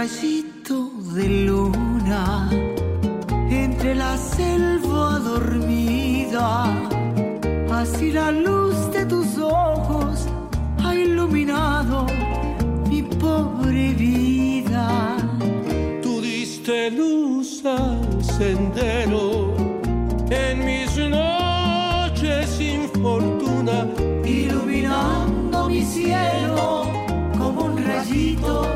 rayito de luna entre la selva dormida, así la luz de tus ojos ha iluminado mi pobre vida. Tú diste luz al sendero en mis noches sin fortuna, iluminando mi cielo como un rayito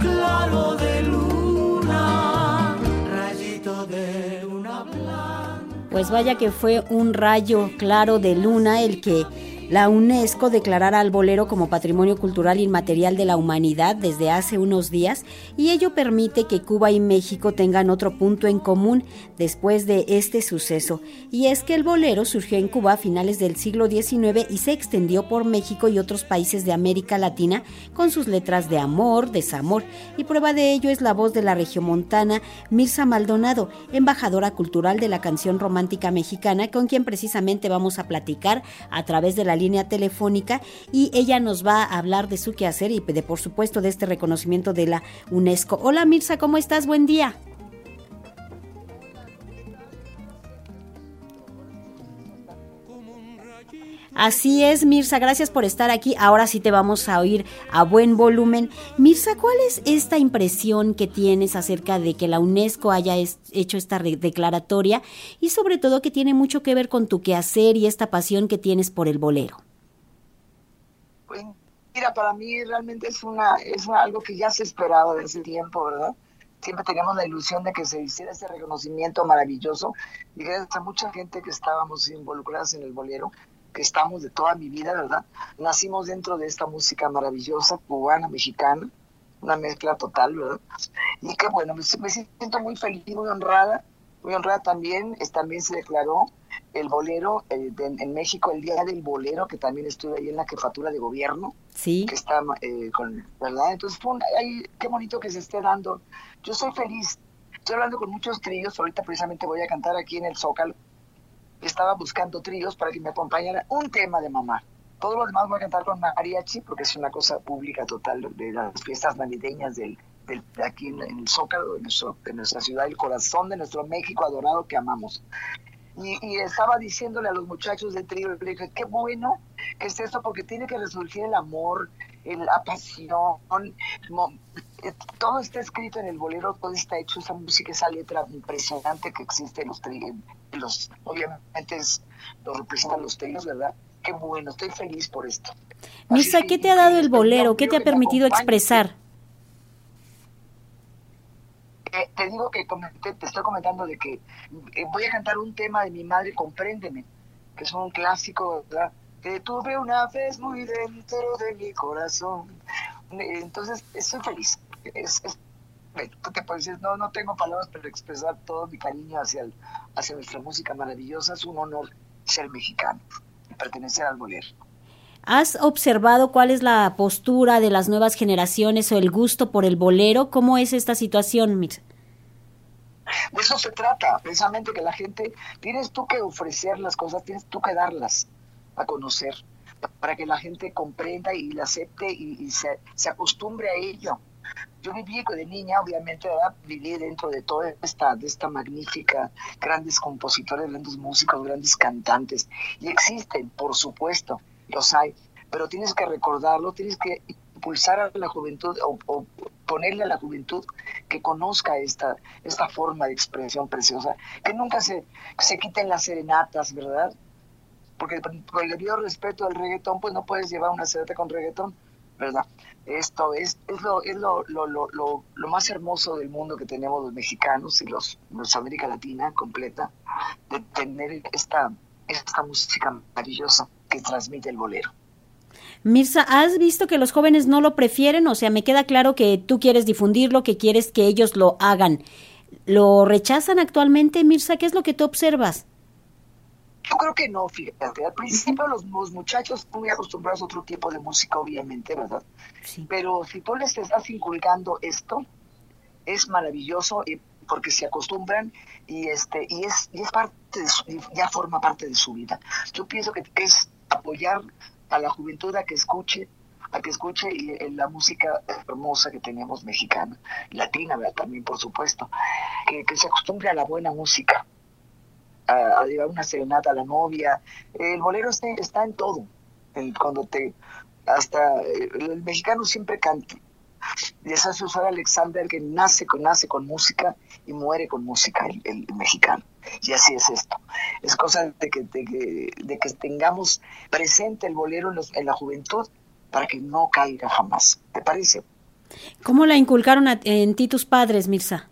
claro de luna, rayito de una blanca. Pues vaya que fue un rayo claro de luna el que la UNESCO declarara al bolero como Patrimonio Cultural Inmaterial de la Humanidad desde hace unos días, y ello permite que Cuba y México tengan otro punto en común después de este suceso, y es que el bolero surgió en Cuba a finales del siglo XIX y se extendió por México y otros países de América Latina con sus letras de amor, desamor, y prueba de ello es la voz de la regiomontana Myrza Maldonado, embajadora cultural de la canción romántica mexicana, con quien precisamente vamos a platicar a través de la línea telefónica, y ella nos va a hablar de su quehacer y de, por supuesto, de este reconocimiento de la UNESCO. Hola Myrza, ¿cómo estás? Buen día. Así es, Myrza, gracias por estar aquí. Ahora sí te vamos a oír a buen volumen. Myrza, ¿cuál es esta impresión que tienes acerca de que la UNESCO haya hecho esta declaratoria y sobre todo que tiene mucho que ver con tu quehacer y esta pasión que tienes por el bolero? Pues mira, para mí realmente es algo que ya se esperaba desde hace tiempo, ¿verdad? Siempre teníamos la ilusión de que se hiciera este reconocimiento maravilloso, y gracias a mucha gente que estábamos involucradas en el bolero, que estamos de toda mi vida, ¿verdad? Nacimos dentro de esta música maravillosa cubana, mexicana, una mezcla total, ¿verdad? Y que bueno, me siento muy feliz, muy honrada también. También se declaró el bolero en México, el Día del Bolero, que también estuve ahí en la jefatura de gobierno. Sí. Que está, ¿verdad? Entonces, qué bonito que se esté dando. Yo soy feliz, estoy hablando con muchos tríos, ahorita precisamente voy a cantar aquí en el Zócalo. Estaba buscando tríos para que me acompañara un tema de mamá. Todo lo demás voy a cantar con mariachi, porque es una cosa pública total de las fiestas navideñas de aquí en el Zócalo, de nuestra ciudad, el corazón de nuestro México adorado que amamos. Y estaba diciéndole a los muchachos del trío, le dije, qué bueno que es esto, porque tiene que resurgir el amor, la pasión, todo está escrito en el bolero, todo está hecho, esa música, esa letra impresionante que existe en los tríos. Obviamente lo representan los tríos, ¿verdad? Qué bueno, estoy feliz por esto. Myrza, ¿qué te ha dado el bolero? ¿Qué te ha permitido expresar? Te digo que te estoy comentando de que voy a cantar un tema de mi madre, Compréndeme, que es un clásico, ¿verdad? Te tuve una vez muy dentro de mi corazón. Entonces, estoy feliz. Tú te puedes decir, no tengo palabras para expresar todo mi cariño hacia nuestra música maravillosa. Es un honor ser mexicano y pertenecer al bolero. ¿Has observado cuál es la postura de las nuevas generaciones o el gusto por el bolero? ¿Cómo es esta situación, Myrza? De eso se trata, precisamente, que la gente, tienes tú que ofrecer las cosas, tienes tú que darlas a conocer, para que la gente comprenda y la acepte y se acostumbre a ello. Yo viví de niña, obviamente, ¿verdad? Viví dentro de toda esta magnífica, grandes compositores, grandes músicos, grandes cantantes. Y existen, por supuesto, los hay. Pero tienes que recordarlo, tienes que impulsar a la juventud o ponerle a la juventud que conozca esta forma de expresión preciosa. Que nunca se quiten las serenatas, ¿verdad? Porque con el debido respeto al reggaetón, pues no puedes llevar una serenata con reggaetón, ¿verdad? Esto es lo más hermoso del mundo que tenemos los mexicanos y los América Latina completa, de tener esta música maravillosa que transmite el bolero. Myrza, ¿has visto que los jóvenes no lo prefieren? O sea, me queda claro que tú quieres difundirlo, que quieres que ellos lo hagan. ¿Lo rechazan actualmente, Myrza? ¿Qué es lo que tú observas? Yo creo que no, fíjate, al principio los muchachos están muy acostumbrados a otro tipo de música, obviamente, ¿verdad? Sí. Pero si tú les estás inculcando esto, es maravilloso, porque se acostumbran y es parte de ya forma parte de su vida. Yo pienso que es apoyar a la juventud a que escuche, a que escuche la música hermosa que tenemos mexicana, latina, ¿verdad? También, por supuesto, que se acostumbre a la buena música, a llevar una serenata a la novia. El bolero está en todo. Hasta el mexicano siempre canta. Y esa Susana Alexander, que nace con música y muere con música, el mexicano. Y así es esto. Es cosa de que tengamos presente el bolero en la juventud para que no caiga jamás. ¿Te parece? ¿Cómo la inculcaron en ti tus padres, Myrza?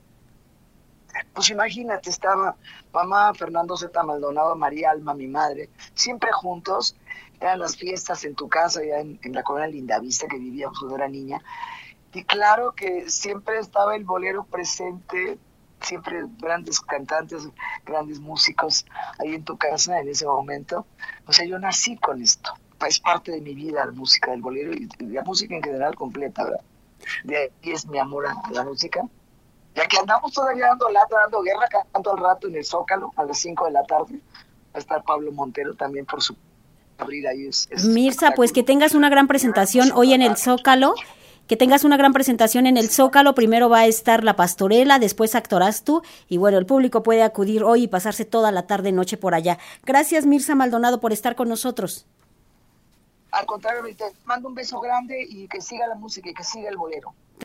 Pues imagínate, estaba mamá, Fernando Z Maldonado, María Alma, mi madre, siempre juntos. Eran las fiestas en tu casa, ya en la colonia Lindavista, que vivíamos cuando era niña. Y claro que siempre estaba el bolero presente, siempre grandes cantantes, grandes músicos ahí en tu casa en ese momento. O sea, yo nací con esto. Es parte de mi vida la música del bolero y la música en general completa, ¿verdad? De ahí es mi amor a la música. Ya que andamos todavía dando lata, dando guerra, cantando al rato en el Zócalo a las 5 de la tarde. Va a estar Pablo Montero también, por su abrir ahí. Myrza, pues que tengas una gran presentación hoy en el Zócalo. Que tengas una gran presentación en el Zócalo. Primero va a estar la pastorela, después actuarás tú. Y bueno, el público puede acudir hoy y pasarse toda la tarde, noche por allá. Gracias, Myrza Maldonado, por estar con nosotros. Al contrario, te mando un beso grande y que siga la música y que siga el bolero.